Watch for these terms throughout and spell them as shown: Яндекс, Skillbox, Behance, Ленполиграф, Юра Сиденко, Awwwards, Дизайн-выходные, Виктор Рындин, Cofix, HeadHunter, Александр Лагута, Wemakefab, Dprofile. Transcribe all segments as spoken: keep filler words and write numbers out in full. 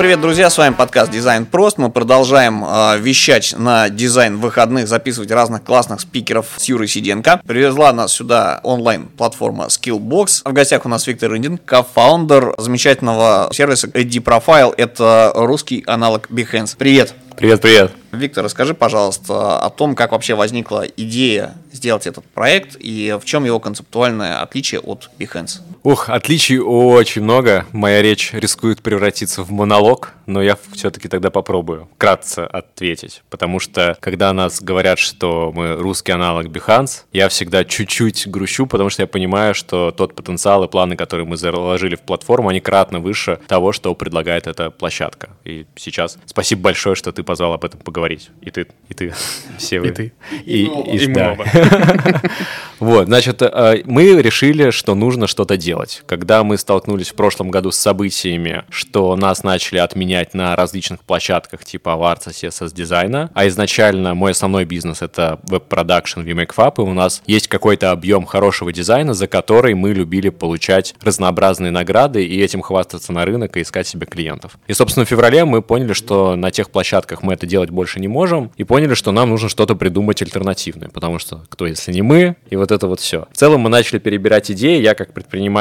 привет, друзья, с вами подкаст «Дизайн прост». Мы продолжаем э, вещать на дизайн выходных, записывать разных классных спикеров с Юрой Сиденко. Привезла нас сюда онлайн-платформа Skillbox. В гостях у нас Виктор Рындин, кофаундер замечательного сервиса Dprofile. Это русский аналог Behance. Привет! Привет, привет. Виктор, расскажи, пожалуйста, о том, как вообще возникла идея сделать этот проект и в чем его концептуальное отличие от Behance. Ух, отличий очень много. Моя речь рискует превратиться в монолог, но я все-таки тогда попробую кратко ответить. Потому что, когда нас говорят, что мы русский аналог Behance, я всегда чуть-чуть грущу, потому что я понимаю, что тот потенциал и планы, которые мы заложили в платформу, они кратно выше того, что предлагает эта площадка. И сейчас спасибо большое, что ты позвал об этом поговорить. И ты, и ты, все вы. И ты. И, и, и, и да. мы оба. Вот, значит, мы решили, что нужно что-то делать. Когда мы столкнулись в прошлом году с событиями, что нас начали отменять на различных площадках типа Awwwards, си эс эс Design, а изначально мой основной бизнес — это веб-продакшн, Wemakefab, и у нас есть какой-то объем хорошего дизайна, за который мы любили получать разнообразные награды и этим хвастаться на рынок и искать себе клиентов. И, собственно, в феврале мы поняли, что на тех площадках мы это делать больше не можем, и поняли, что нам нужно что-то придумать альтернативное, потому что кто, если не мы, и вот это вот все. В целом мы начали перебирать идеи, я как предприниматель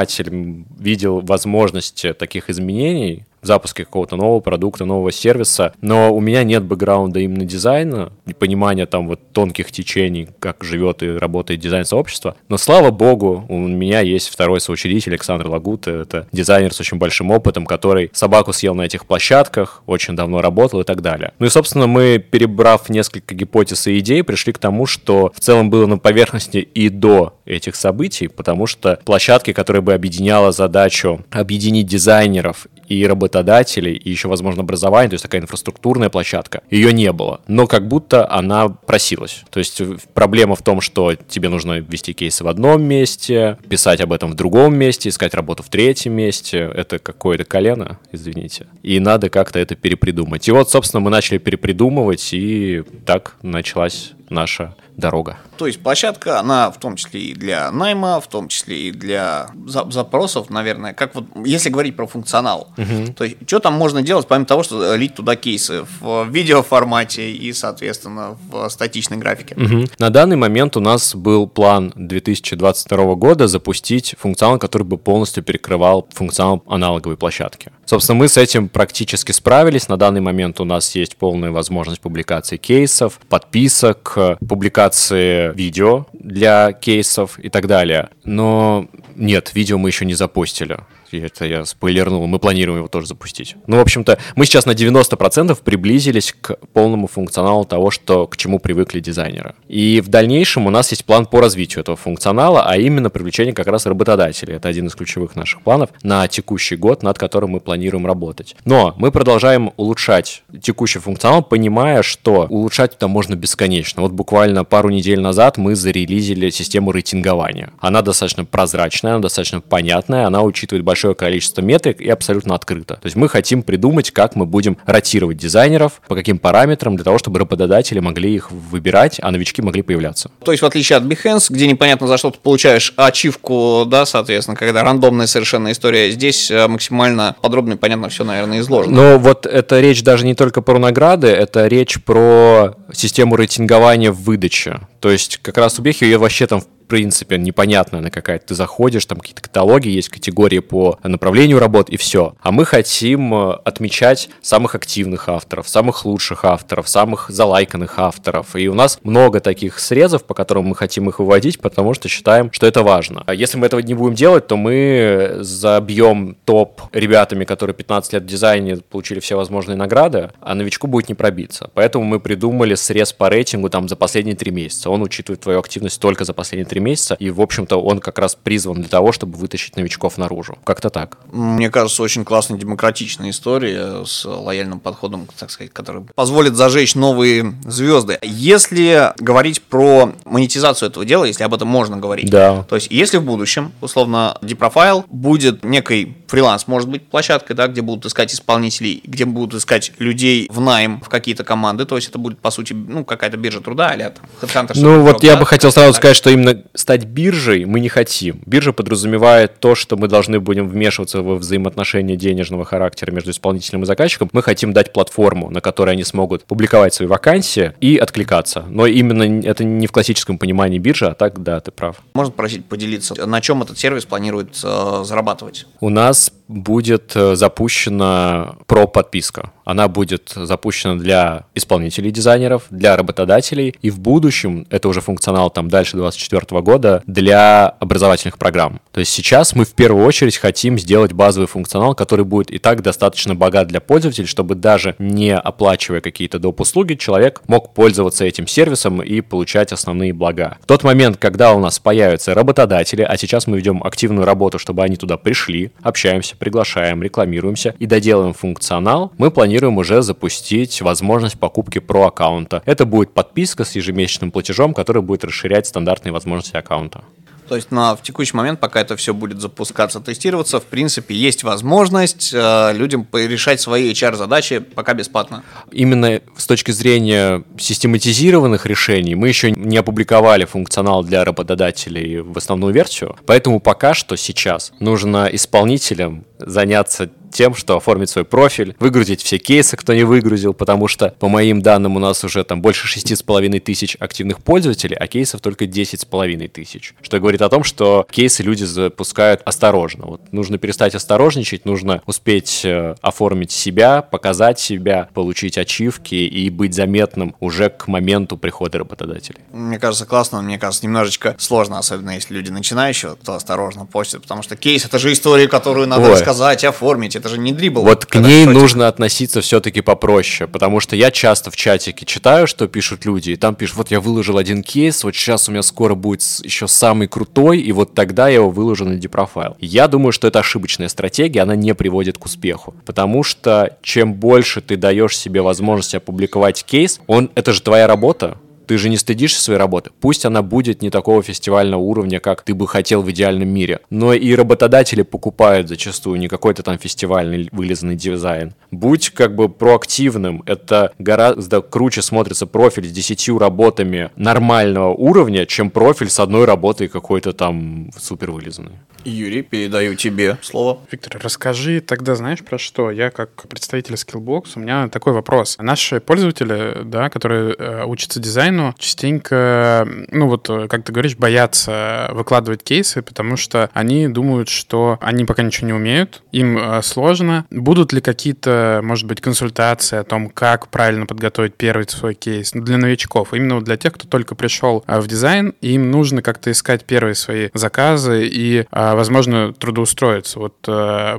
видел возможность таких изменений, запуске какого-то нового продукта, нового сервиса, но у меня нет бэкграунда именно дизайна, понимания там вот тонких течений, как живет и работает дизайн-сообщество, но слава богу, у меня есть второй соучредитель Александр Лагута, это дизайнер с очень большим опытом, который собаку съел на этих площадках, очень давно работал и так далее. Ну и, собственно, мы, перебрав несколько гипотез и идей, пришли к тому, что в целом было на поверхности и до этих событий, потому что площадки, которые бы объединяла задачу объединить дизайнеров и работодателей, и еще, возможно, образование, то есть такая инфраструктурная площадка, ее не было, но как будто она просилась. То есть проблема в том, что тебе нужно вести кейсы в одном месте, писать об этом в другом месте, искать работу в третьем месте, это какое-то колено, извините, и надо как-то это перепридумать. И вот, собственно, мы начали перепридумывать, и так началась наша дорога. То есть площадка, она в том числе и для найма, в том числе и для запросов, наверное, как вот, если говорить про функционал, угу. То есть что там можно делать, помимо того, что лить туда кейсы в видеоформате и, соответственно, в статичной графике? Угу. На данный момент у нас был план две тысячи двадцать второго года запустить функционал, который бы полностью перекрывал функционал аналоговой площадки. Собственно, мы с этим практически справились. На данный момент у нас есть полная возможность публикации кейсов, подписок, публикации видео для кейсов и так далее. Но нет, видео мы еще не запустили. Это я спойлернул, мы планируем его тоже запустить. Ну, в общем-то, мы сейчас на девяносто процентов приблизились к полному функционалу того, что, к чему привыкли дизайнеры. И в дальнейшем у нас есть план по развитию этого функционала, а именно привлечение как раз работодателей. Это один из ключевых наших планов на текущий год, над которым мы планируем работать. Но мы продолжаем улучшать текущий функционал, понимая, что улучшать там можно бесконечно. Вот буквально пару недель назад мы зарелизили систему рейтингования. Она достаточно прозрачная, она достаточно понятная, она учитывает большое большое количество метрик и абсолютно открыто. То есть мы хотим придумать, как мы будем ротировать дизайнеров, по каким параметрам, для того, чтобы работодатели могли их выбирать, а новички могли появляться. То есть в отличие от Behance, где непонятно за что ты получаешь ачивку, да, соответственно, когда рандомная совершенно история, здесь максимально подробно и понятно все, наверное, изложено. Но вот это речь даже не только про награды, это речь про систему рейтингования в выдаче. То есть как раз у Behance ее вообще там в В принципе, непонятно, на какая-то ты заходишь, там какие-то каталоги, есть категории по направлению работ и все. А мы хотим отмечать самых активных авторов, самых лучших авторов, самых залайканных авторов. И у нас много таких срезов, по которым мы хотим их выводить, потому что считаем, что это важно. Если мы этого не будем делать, то мы забьем топ ребятами, которые пятнадцать лет в дизайне получили все возможные награды, а новичку будет не пробиться. Поэтому мы придумали срез по рейтингу там за последние три месяца. Он учитывает твою активность только за последние три месяца, и, в общем-то, он как раз призван для того, чтобы вытащить новичков наружу. Как-то так. Мне кажется, очень классная демократичная история с лояльным подходом, так сказать, который позволит зажечь новые звезды. Если говорить про монетизацию этого дела, если об этом можно говорить, да. То есть, если в будущем, условно, Dprofile будет некой фриланс, может быть, площадкой, да, где будут искать исполнителей, где будут искать людей в найм, в какие-то команды, то есть, это будет, по сути, ну, какая-то биржа труда, а-ля там, HeadHunter. Ну, вот я бы хотел сразу сказать, что именно стать биржей мы не хотим. Биржа подразумевает то, что мы должны будем вмешиваться во взаимоотношения денежного характера между исполнителем и заказчиком. Мы хотим дать платформу, на которой они смогут публиковать свои вакансии и откликаться. Но именно это не в классическом понимании биржа, а так, да, ты прав. Можно просить поделиться, на чем этот сервис планирует э, зарабатывать? У нас будет запущена про-подписка. Она будет запущена для исполнителей, дизайнеров, для работодателей. И в будущем, это уже функционал там дальше две тысячи двадцать четвёртого года, для образовательных программ. То есть сейчас мы в первую очередь хотим сделать базовый функционал, который будет и так достаточно богат для пользователей, чтобы даже не оплачивая какие-то доп. Услуги, человек мог пользоваться этим сервисом и получать основные блага. В тот момент, когда у нас появятся работодатели, а сейчас мы ведем активную работу, чтобы они туда пришли, общаемся, приглашаем, рекламируемся и доделаем функционал, мы планируем уже запустить возможность покупки про аккаунта. Это будет подписка с ежемесячным платежом, который будет расширять стандартные возможности аккаунта. То есть на, в текущий момент, пока это все будет запускаться, тестироваться, в принципе, есть возможность э, людям решать свои эйч ар-задачи пока бесплатно. Именно с точки зрения систематизированных решений мы еще не опубликовали функционал для работодателей в основную версию, поэтому пока что сейчас нужно исполнителям заняться тем, что оформить свой профиль, выгрузить все кейсы, кто не выгрузил, потому что, по моим данным, у нас уже там больше шесть с половиной тысяч активных пользователей, а кейсов только десять с половиной тысяч, что говорит о том, что кейсы люди запускают осторожно. Вот нужно перестать осторожничать, нужно успеть оформить себя, показать себя, получить ачивки и быть заметным уже к моменту прихода работодателей. Мне кажется, классно, мне кажется, немножечко сложно, особенно если люди начинающие, то осторожно постят, потому что кейс — это же история, которую надо Ой. рассказать, оформить. Это же не дрибл. Вот к ней шотик. Нужно относиться все-таки попроще, потому что я часто в чатике читаю, что пишут люди, и там пишут: вот я выложил один кейс, вот сейчас у меня скоро будет еще самый крутой, и вот тогда я его выложу на Dprofile. Я думаю, что это ошибочная стратегия, она не приводит к успеху, потому что чем больше ты даешь себе возможность опубликовать кейс, он, это же твоя работа. Ты же не стыдишься своей работы. Пусть она будет не такого фестивального уровня, как ты бы хотел в идеальном мире. Но и работодатели покупают зачастую не какой-то там фестивальный вылизанный дизайн. Будь как бы проактивным. Это гораздо круче смотрится профиль с десятью работами нормального уровня, чем профиль с одной работой какой-то там супер вылизанный. Юрий, передаю тебе слово. Виктор, расскажи тогда, знаешь, про что? Я как представитель Skillbox, у меня такой вопрос. Наши пользователи, да, которые э, учатся дизайну, частенько, ну вот, как ты говоришь, боятся выкладывать кейсы, потому что они думают, что они пока ничего не умеют, им сложно. Будут ли какие-то, может быть, консультации о том, как правильно подготовить первый свой кейс для новичков, именно вот для тех, кто только пришел в дизайн, им нужно как-то искать первые свои заказы и, возможно, трудоустроиться. Вот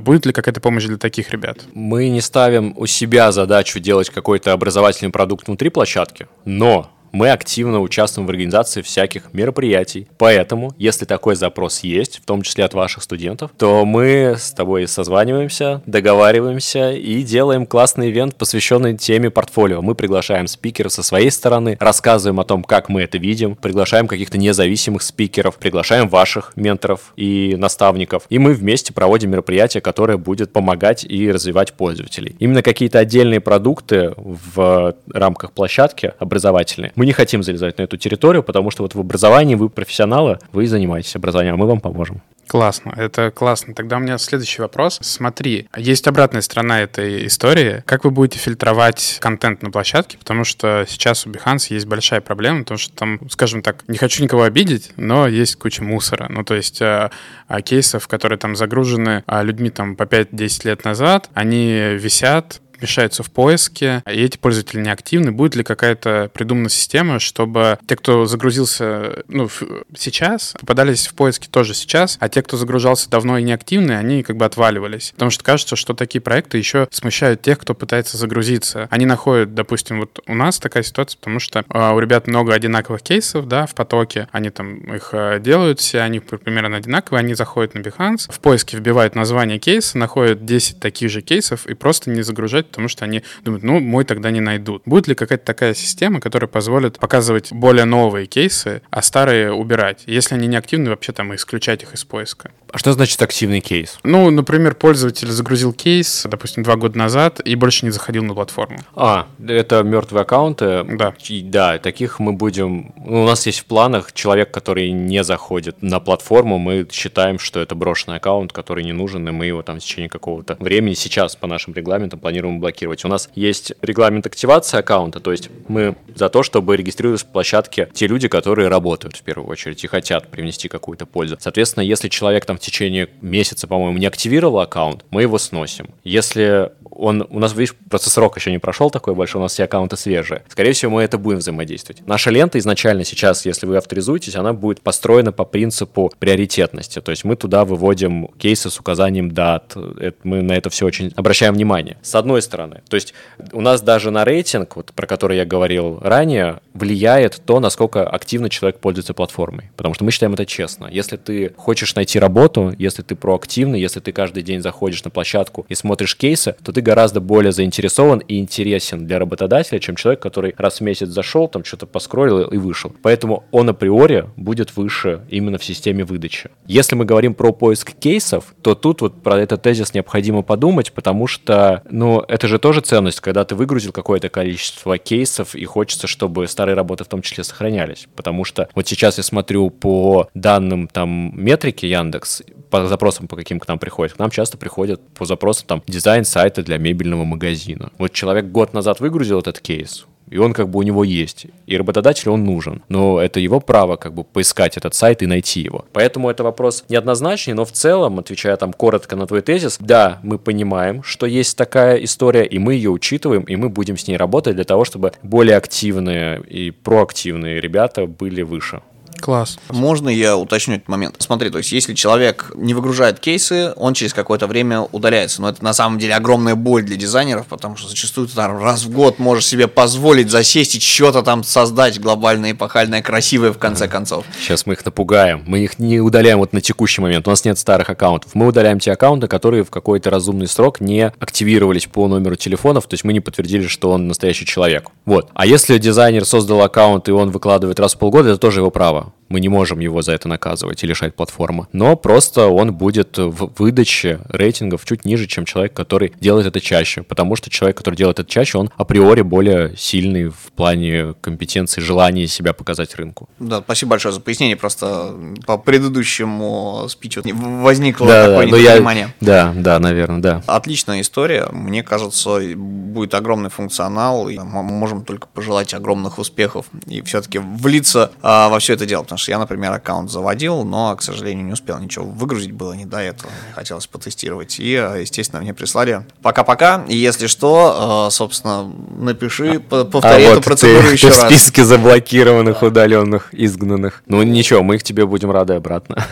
будет ли какая-то помощь для таких ребят? Мы не ставим у себя задачу делать какой-то образовательный продукт внутри площадки, но мы активно участвуем в организации всяких мероприятий. Поэтому, если такой запрос есть, в том числе от ваших студентов, то мы с тобой созваниваемся, договариваемся и делаем классный ивент, посвященный теме портфолио. Мы приглашаем спикеров со своей стороны, рассказываем о том, как мы это видим, приглашаем каких-то независимых спикеров, приглашаем ваших менторов и наставников. И мы вместе проводим мероприятие, которое будет помогать и развивать пользователей. Именно какие-то отдельные продукты в рамках площадки образовательные мы не хотим залезать на эту территорию, потому что вот в образовании вы профессионалы, вы занимаетесь образованием, а мы вам поможем. Классно, это классно. Тогда у меня следующий вопрос. Смотри, есть обратная сторона этой истории. Как вы будете фильтровать контент на площадке? Потому что сейчас у Behance есть большая проблема, потому что там, скажем так, не хочу никого обидеть, но есть куча мусора. Ну, то есть а, а, кейсов, которые там загружены а, людьми там, по пять-десять лет назад, они висят, мешаются в поиске, и эти пользователи неактивны. Будет ли какая-то придумана система, чтобы те, кто загрузился ну, сейчас, попадались в поиски тоже сейчас, а те, кто загружался давно и неактивны, они как бы отваливались. Потому что кажется, что такие проекты еще смущают тех, кто пытается загрузиться. Они находят, допустим, вот у нас такая ситуация, потому что у ребят много одинаковых кейсов, да, в потоке. Они там их делают все, они примерно одинаковые, они заходят на Behance, в поиске вбивают название кейса, находят десять таких же кейсов и просто не загружают потому что они думают, ну, мой тогда не найдут. Будет ли какая-то такая система, которая позволит показывать более новые кейсы, а старые убирать? Если они не активны, вообще там исключать их из поиска. А что значит активный кейс? Ну, например, пользователь загрузил кейс, допустим, два года назад и больше не заходил на платформу. А, это мертвые аккаунты? Да. И, да, таких мы будем... Ну, у нас есть в планах человек, который не заходит на платформу, мы считаем, что это брошенный аккаунт, который не нужен, и мы его там в течение какого-то времени сейчас по нашим регламентам планируем блокировать. У нас есть регламент активации аккаунта, то есть мы за то, чтобы регистрировались в площадке те люди, которые работают в первую очередь и хотят привнести какую-то пользу. Соответственно, если человек там в течение месяца, по-моему, не активировал аккаунт, мы его сносим. Если он... У нас, видишь, просто срок еще не прошел такой большой, у нас все аккаунты свежие. Скорее всего, мы это будем взаимодействовать. Наша лента изначально сейчас, если вы авторизуетесь, она будет построена по принципу приоритетности. То есть мы туда выводим кейсы с указанием дат. Это, мы на это все очень обращаем внимание. С одной стороны. То есть у нас даже на рейтинг, вот, про который я говорил ранее, влияет то, насколько активно человек пользуется платформой. Потому что мы считаем это честно. Если ты хочешь найти работу, если ты проактивный, если ты каждый день заходишь на площадку и смотришь кейсы, то ты гораздо более заинтересован и интересен для работодателя, чем человек, который раз в месяц зашел, там что-то поскроллил и вышел. Поэтому он априори будет выше именно в системе выдачи. Если мы говорим про поиск кейсов, то тут вот про этот тезис необходимо подумать, потому что, ну, это же тоже ценность, когда ты выгрузил какое-то количество кейсов и хочется, чтобы старые работы в том числе сохранялись. Потому что вот сейчас я смотрю по данным там метрики Яндекс, по запросам, по каким к нам приходят. К нам часто приходят по запросам там дизайн сайта для мебельного магазина. Вот человек год назад выгрузил этот кейс, и он как бы у него есть, и работодателю он нужен, но это его право как бы поискать этот сайт и найти его. Поэтому это вопрос неоднозначный, но в целом, отвечая там коротко на твой тезис, да, мы понимаем, что есть такая история, и мы ее учитываем, и мы будем с ней работать для того, чтобы более активные и проактивные ребята были выше. Класс. Можно я уточню этот момент? Смотри, то есть если человек не выгружает кейсы, он через какое-то время удаляется. Но это на самом деле огромная боль для дизайнеров, потому что зачастую ты там раз в год можешь себе позволить засесть и что-то там создать глобальное, эпохальное, красивое в конце концов. Сейчас мы их напугаем. Мы их не удаляем вот на текущий момент. У нас нет старых аккаунтов. Мы удаляем те аккаунты, которые в какой-то разумный срок не активировались по номеру телефонов, то есть мы не подтвердили, что он настоящий человек. Вот. А если дизайнер создал аккаунт и он выкладывает раз в полгода, это тоже его право. Мы не можем его за это наказывать и лишать платформы. Но просто он будет в выдаче рейтингов чуть ниже, чем человек, который делает это чаще. Потому что человек, который делает это чаще, он априори более сильный в плане компетенции, желания себя показать рынку. Да, спасибо большое за пояснение. Просто по предыдущему спичу возникло да, такое да, недопонимание. Я... Да, да, наверное, да. Отличная история. Мне кажется, будет огромный функционал. И мы можем только пожелать огромных успехов и все-таки влиться а, во все это дело. Потому что я, например, аккаунт заводил, но, к сожалению, не успел ничего выгрузить, было не до этого, хотелось потестировать, и, естественно, мне прислали пока-пока, и если что, собственно, напиши, повтори а эту вот процедуру ты, еще ты раз. В списке заблокированных, удаленных, изгнанных. Ну ничего, мы их тебе будем рады обратно.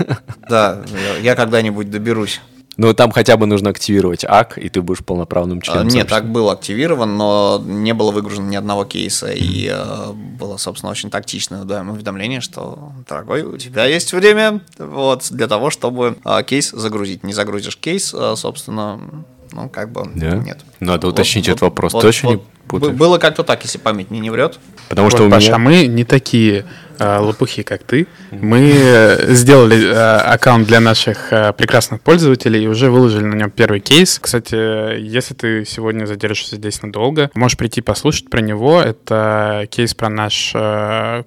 Да, я когда-нибудь доберусь. Ну, там хотя бы нужно активировать ак, и ты будешь полноправным членом. Нет, ак был активирован, но не было выгружено ни одного кейса, и э, было, собственно, очень тактичное уведомление, что, дорогой, у тебя есть время вот, для того, чтобы э, кейс загрузить. Не загрузишь кейс, э, собственно, ну, как бы да? Нет. Надо вот, уточнить вот, этот вопрос. Вот, точно вот, не путаешь? Было как-то так, если память мне не врет. Потому что вот, у меня... Паша, мы не такие... лопухи, как ты. Мы сделали аккаунт для наших прекрасных пользователей и уже выложили на нем первый кейс. Кстати, если ты сегодня задержишься здесь надолго, можешь прийти послушать про него. Это кейс про наш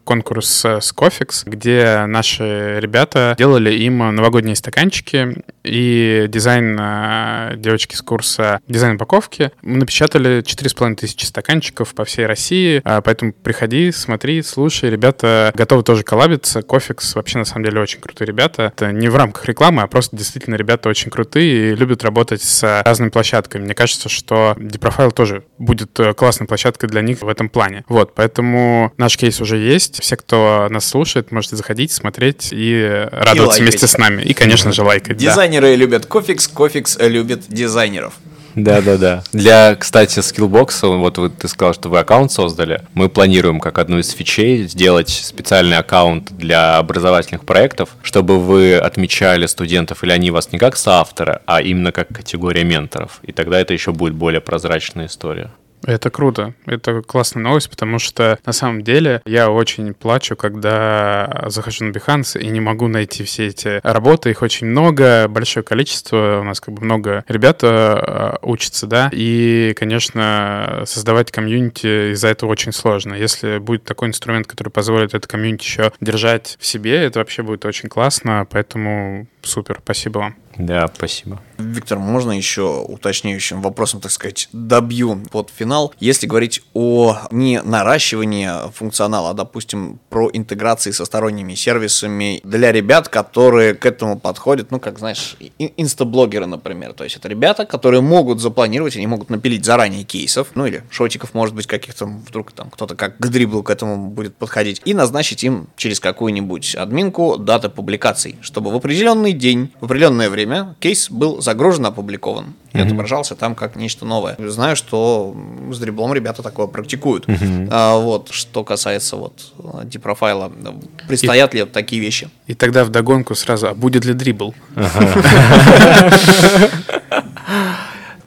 конкурс с Cofix, где наши ребята делали им новогодние стаканчики и дизайн девочки с курса дизайн упаковки. Мы напечатали четыре с половиной тысячи стаканчиков по всей России, поэтому приходи, смотри, слушай. Ребята готовы тоже коллабиться. Cofix вообще, на самом деле, очень крутые ребята. Это не в рамках рекламы, а просто действительно ребята очень крутые и любят работать с разными площадками. Мне кажется, что Dprofile тоже будет классной площадкой для них в этом плане. Вот, поэтому наш кейс уже есть. Все, кто нас слушает, можете заходить, смотреть и радоваться и вместе с нами. И, конечно же, лайкать. Дизайнеры да. любят Cofix, Cofix любит дизайнеров. Да-да-да. Для, кстати, Skillbox, вот вы, ты сказал, что вы аккаунт создали. Мы планируем, как одну из фичей, сделать специальный аккаунт для образовательных проектов, чтобы вы отмечали студентов, или они вас не как соавтора, а именно как категория менторов. И тогда это еще будет более прозрачная история. Это круто, это классная новость, потому что на самом деле я очень плачу, когда захожу на Behance и не могу найти все эти работы, их очень много, большое количество, у нас как бы много ребят э, учатся, да, и, конечно, создавать комьюнити из-за этого очень сложно. Если будет такой инструмент, который позволит это комьюнити еще держать в себе, это вообще будет очень классно, поэтому супер, спасибо вам. Да, спасибо. Виктор, можно еще уточняющим вопросом, так сказать, добью под финал. Если говорить о не наращивании функционала, а, допустим, про интеграции со сторонними сервисами для ребят, которые к этому подходят, ну, как, знаешь, инстаблогеры, например. То есть это ребята, которые могут запланировать, они могут напилить заранее кейсов, ну, или шотиков, может быть, каких-то, вдруг там кто-то как к дриблу к этому будет подходить, и назначить им через какую-нибудь админку даты публикаций, чтобы в определенный день, в определенное время кейс был загружен, опубликован и mm-hmm. отображался там как нечто новое. Знаю, что с дриблом ребята такое практикуют. Mm-hmm. А, вот, что касается вот Dprofile, предстоят и... ли такие вещи? И тогда вдогонку сразу, а будет ли дрибл?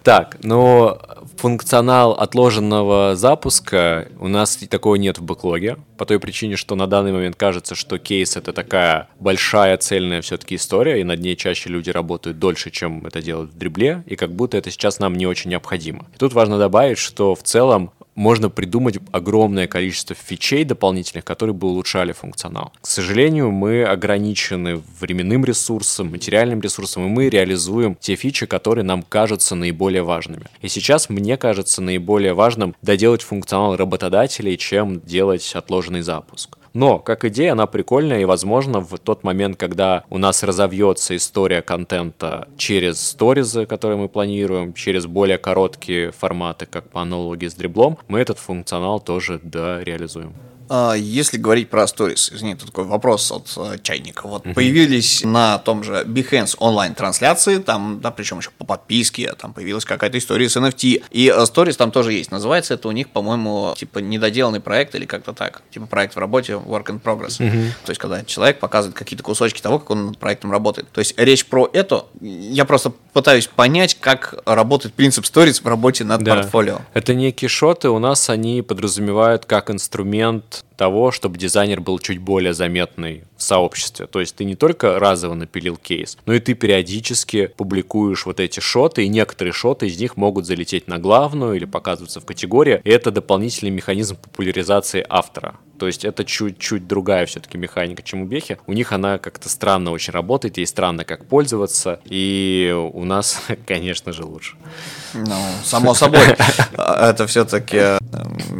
Так, но функционал отложенного запуска у нас такого нет в бэклоге, по той причине, что на данный момент кажется, что кейс — это такая большая, цельная все-таки история, и над ней чаще люди работают дольше, чем это делают в дрибле, и как будто это сейчас нам не очень необходимо. И тут важно добавить, что в целом можно придумать огромное количество фичей дополнительных, которые бы улучшали функционал. К сожалению, мы ограничены временным ресурсом, материальным ресурсом, и мы реализуем те фичи, которые нам кажутся наиболее важными. И сейчас мне кажется наиболее важным доделать функционал работодателей, чем делать отложенный запуск. Но, как идея, она прикольная, и, возможно, в тот момент, когда у нас разовьется история контента через сторизы, которые мы планируем, через более короткие форматы, как по аналогии с дриблом, мы этот функционал тоже дореализуем. Если говорить про сторис, извини, тут такой вопрос от Чайника. Вот появились на том же Behance онлайн-трансляции, там, да, причем еще по подписке, там появилась какая-то история с эн эф ти. И сторис там тоже есть. Называется это у них, по-моему, типа недоделанный проект или как-то так. Типа проект в работе, work in progress. Uh-huh. То есть, когда человек показывает какие-то кусочки того, как он над проектом работает. То есть, речь про это. Я просто пытаюсь понять, как работает принцип сторис в работе над да. портфолио. Это некие шоты, у нас они подразумевают как инструмент того, чтобы дизайнер был чуть более заметный в сообществе. То есть ты не только разово напилил кейс, но и ты периодически публикуешь вот эти шоты, и некоторые шоты из них могут залететь на главную или показываться в категории. И это дополнительный механизм популяризации автора. То есть это чуть-чуть другая все-таки механика, чем у Бехи. У них она как-то странно очень работает, ей странно как пользоваться, и у нас, конечно же, лучше. Ну, само собой, это все-таки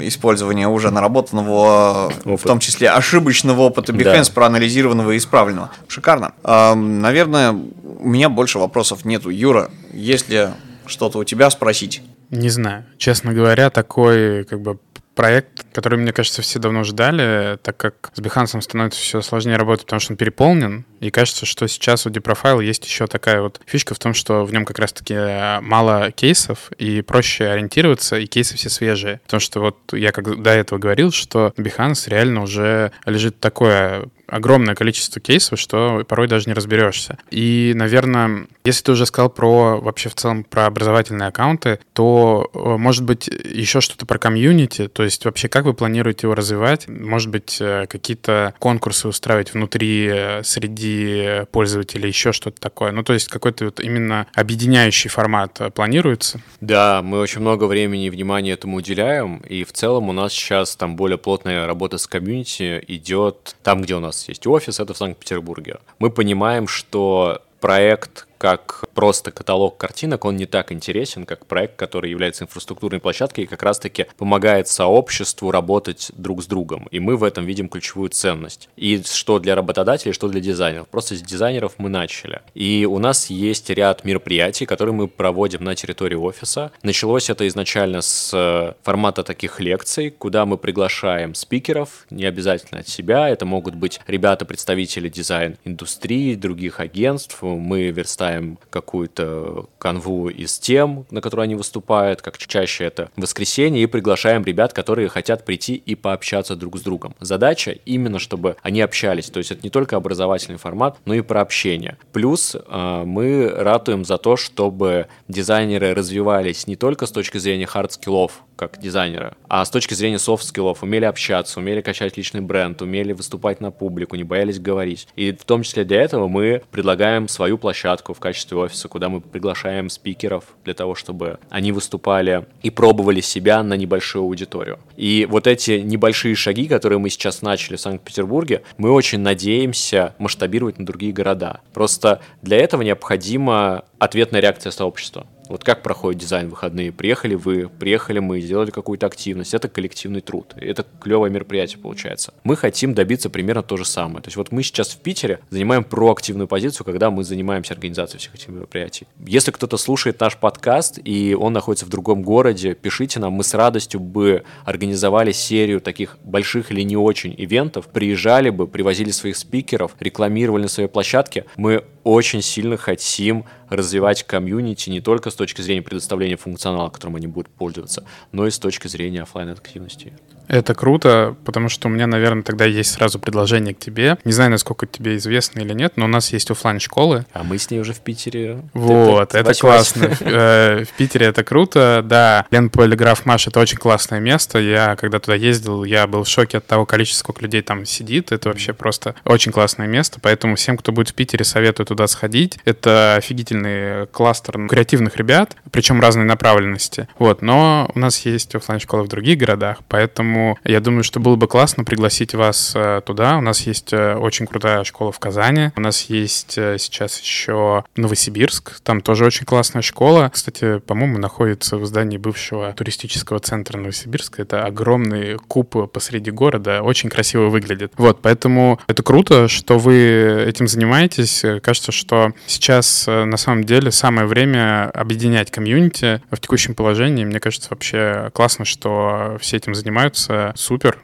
использование уже наработанного, в том числе ошибочного опыта Behance, проанализированного и исправленного. Шикарно. Наверное, у меня больше вопросов нету. Юра, есть ли что-то у тебя спросить? Не знаю. Честно говоря, такой как бы проект, который, мне кажется, все давно ждали, так как с Behance становится все сложнее работать, потому что он переполнен. И кажется, что сейчас у Dprofile есть еще такая вот фишка в том, что в нем как раз-таки мало кейсов, и проще ориентироваться, и кейсы все свежие. Потому что вот я как до этого говорил, что Behance реально уже лежит такое огромное количество кейсов, что порой даже не разберешься. И, наверное, если ты уже сказал про вообще в целом про образовательные аккаунты, то, может быть, еще что-то про комьюнити, то есть вообще как вы планируете его развивать? Может быть, какие-то конкурсы устраивать внутри, среди пользователей, еще что-то такое? Ну, то есть какой-то вот именно объединяющий формат планируется? Да, мы очень много времени и внимания этому уделяем, и в целом у нас сейчас там более плотная работа с комьюнити идет там, где у нас есть офис, это в Санкт-Петербурге. Мы понимаем, что проект как просто каталог картинок, он не так интересен, как проект, который является инфраструктурной площадкой и как раз-таки помогает сообществу работать друг с другом. И мы в этом видим ключевую ценность. И что для работодателей, что для дизайнеров. Просто с дизайнеров мы начали. И у нас есть ряд мероприятий, которые мы проводим на территории офиса. Началось это изначально с формата таких лекций, куда мы приглашаем спикеров, не обязательно от себя. Это могут быть ребята, представители дизайн-индустрии, других агентств. Мы верстаем выбираем какую-то канву из тем, на которой они выступают, как чаще это воскресенье, и приглашаем ребят, которые хотят прийти и пообщаться друг с другом. Задача именно, чтобы они общались, то есть это не только образовательный формат, но и про общение. Плюс мы ратуем за то, чтобы дизайнеры развивались не только с точки зрения хард-скиллов, как дизайнера, а с точки зрения софт-скиллов, умели общаться, умели качать личный бренд, умели выступать на публику, не боялись говорить. И в том числе для этого мы предлагаем свою площадку в качестве офиса, куда мы приглашаем спикеров для того, чтобы они выступали и пробовали себя на небольшую аудиторию. И вот эти небольшие шаги, которые мы сейчас начали в Санкт-Петербурге, мы очень надеемся масштабировать на другие города. Просто для этого необходима ответная реакция сообщества. Вот как проходит дизайн в выходные? Приехали вы, приехали мы, сделали какую-то активность. Это коллективный труд. Это клевое мероприятие получается. Мы хотим добиться примерно то же самое. То есть вот мы сейчас в Питере занимаем проактивную позицию, когда мы занимаемся организацией всех этих мероприятий. Если кто-то слушает наш подкаст, и он находится в другом городе, пишите нам. Мы с радостью бы организовали серию таких больших или не очень ивентов. Приезжали бы, привозили своих спикеров, рекламировали на своей площадке. Мы очень сильно хотим развивать комьюнити не только с точки зрения предоставления функционала, которым они будут пользоваться, но и с точки зрения офлайн-активности. Это круто, потому что у меня, наверное, тогда есть сразу предложение к тебе. Не знаю, насколько тебе известно или нет, но у нас есть офлайн-школы. А мы с ней уже в Питере. Вот, это классно. В Питере это круто, да. Ленполиграф, Маш, это очень классное место. Я, когда туда ездил, я был в шоке от того количества, сколько людей там сидит. Это вообще просто очень классное место. Поэтому всем, кто будет в Питере, советую туда сходить. Это офигительный кластер креативных ребят, причем разной направленности. Вот, но у нас есть офлайн-школы в других городах, поэтому я думаю, что было бы классно пригласить вас туда. У нас есть очень крутая школа в Казани. У нас есть сейчас еще Новосибирск. Там тоже очень классная школа. Кстати, по-моему, находится в здании бывшего туристического центра Новосибирска. Это огромный куб посреди города. Очень красиво выглядит. Вот, поэтому это круто, что вы этим занимаетесь. Кажется, что сейчас на самом деле самое время объединять комьюнити в текущем положении. Мне кажется, вообще классно, что все этим занимаются. Супер.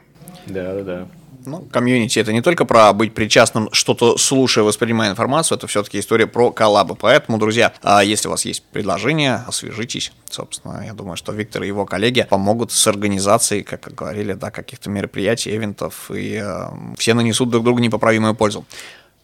Да, да, да. Ну, комьюнити — это не только про быть причастным, что-то слушая, воспринимая информацию, это все-таки история про коллабы. Поэтому, друзья, если у вас есть предложения, освежитесь. Собственно, я думаю, что Виктор и его коллеги помогут с организацией, как говорили, да, каких-то мероприятий, ивентов, и э, все нанесут друг другу непоправимую пользу.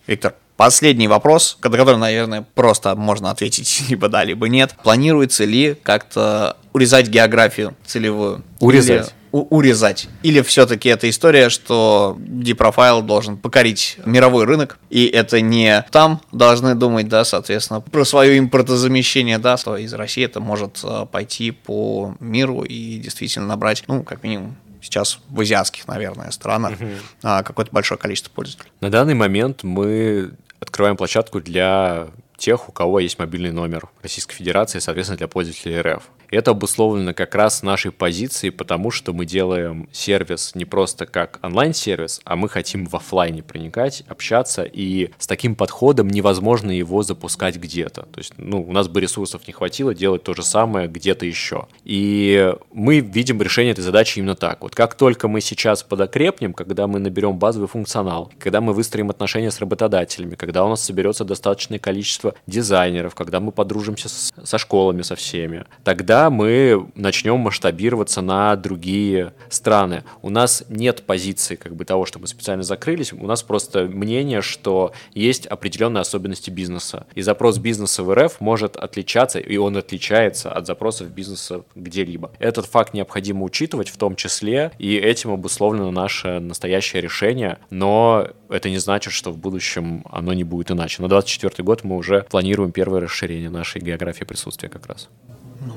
Виктор, последний вопрос, на который, наверное, просто можно ответить либо да, либо нет. Планируется ли как-то урезать географию целевую? Урезать? урезать. Или все-таки эта история, что Dprofile должен покорить мировой рынок, и это не там должны думать, да, соответственно, про свое импортозамещение, да, что из России это может пойти по миру и действительно набрать, ну, как минимум, сейчас в азиатских, наверное, странах mm-hmm. какое-то большое количество пользователей. На данный момент мы открываем площадку для тех, у кого есть мобильный номер Российской Федерации, соответственно, для пользователей РФ. Это обусловлено как раз нашей позицией, потому что мы делаем сервис не просто как онлайн-сервис, а мы хотим в офлайне проникать, общаться, и с таким подходом невозможно его запускать где-то. То есть, ну, у нас бы ресурсов не хватило делать то же самое где-то еще. И мы видим решение этой задачи именно так. Вот как только мы сейчас подокрепнем, когда мы наберем базовый функционал, когда мы выстроим отношения с работодателями, когда у нас соберется достаточное количество дизайнеров, когда мы подружимся с, со школами, со всеми, тогда мы начнем масштабироваться на другие страны. У нас нет позиции как бы того, чтобы специально закрылись. У нас просто мнение, что есть определенные особенности бизнеса. И запрос бизнеса в РФ может отличаться, и он отличается от запросов бизнеса где-либо. Этот факт необходимо учитывать в том числе, и этим обусловлено наше настоящее решение. Но это не значит, что в будущем оно не будет иначе. На двадцать четвёртый год мы уже планируем первое расширение нашей географии присутствия как раз.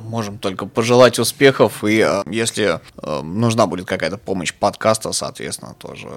Можем только пожелать успехов, и если э, нужна будет какая-то помощь подкаста, соответственно, тоже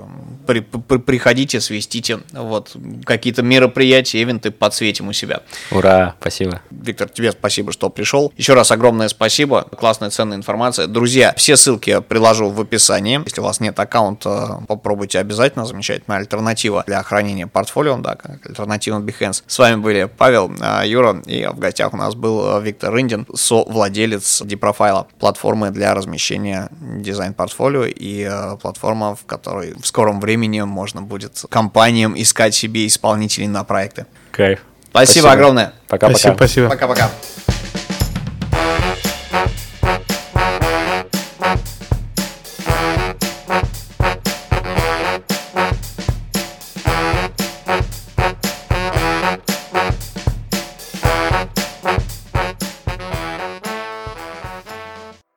при, при, приходите, свистите, вот, какие-то мероприятия, ивенты подсветим у себя. Ура, спасибо. Виктор, тебе спасибо, что пришел. Еще раз огромное спасибо, классная, ценная информация. Друзья, все ссылки приложу в описании. Если у вас нет аккаунта, попробуйте обязательно, замечательная альтернатива для хранения портфолио, да, как альтернатива Behance. С вами были Павел, Юра, и в гостях у нас был Виктор Рындин, владелец Dprofile, платформы для размещения дизайн-портфолио, и э, платформа, в которой в скором времени можно будет компаниям искать себе исполнителей на проекты. Кайф. Спасибо огромное. Пока-пока. Спасибо. Пока-пока.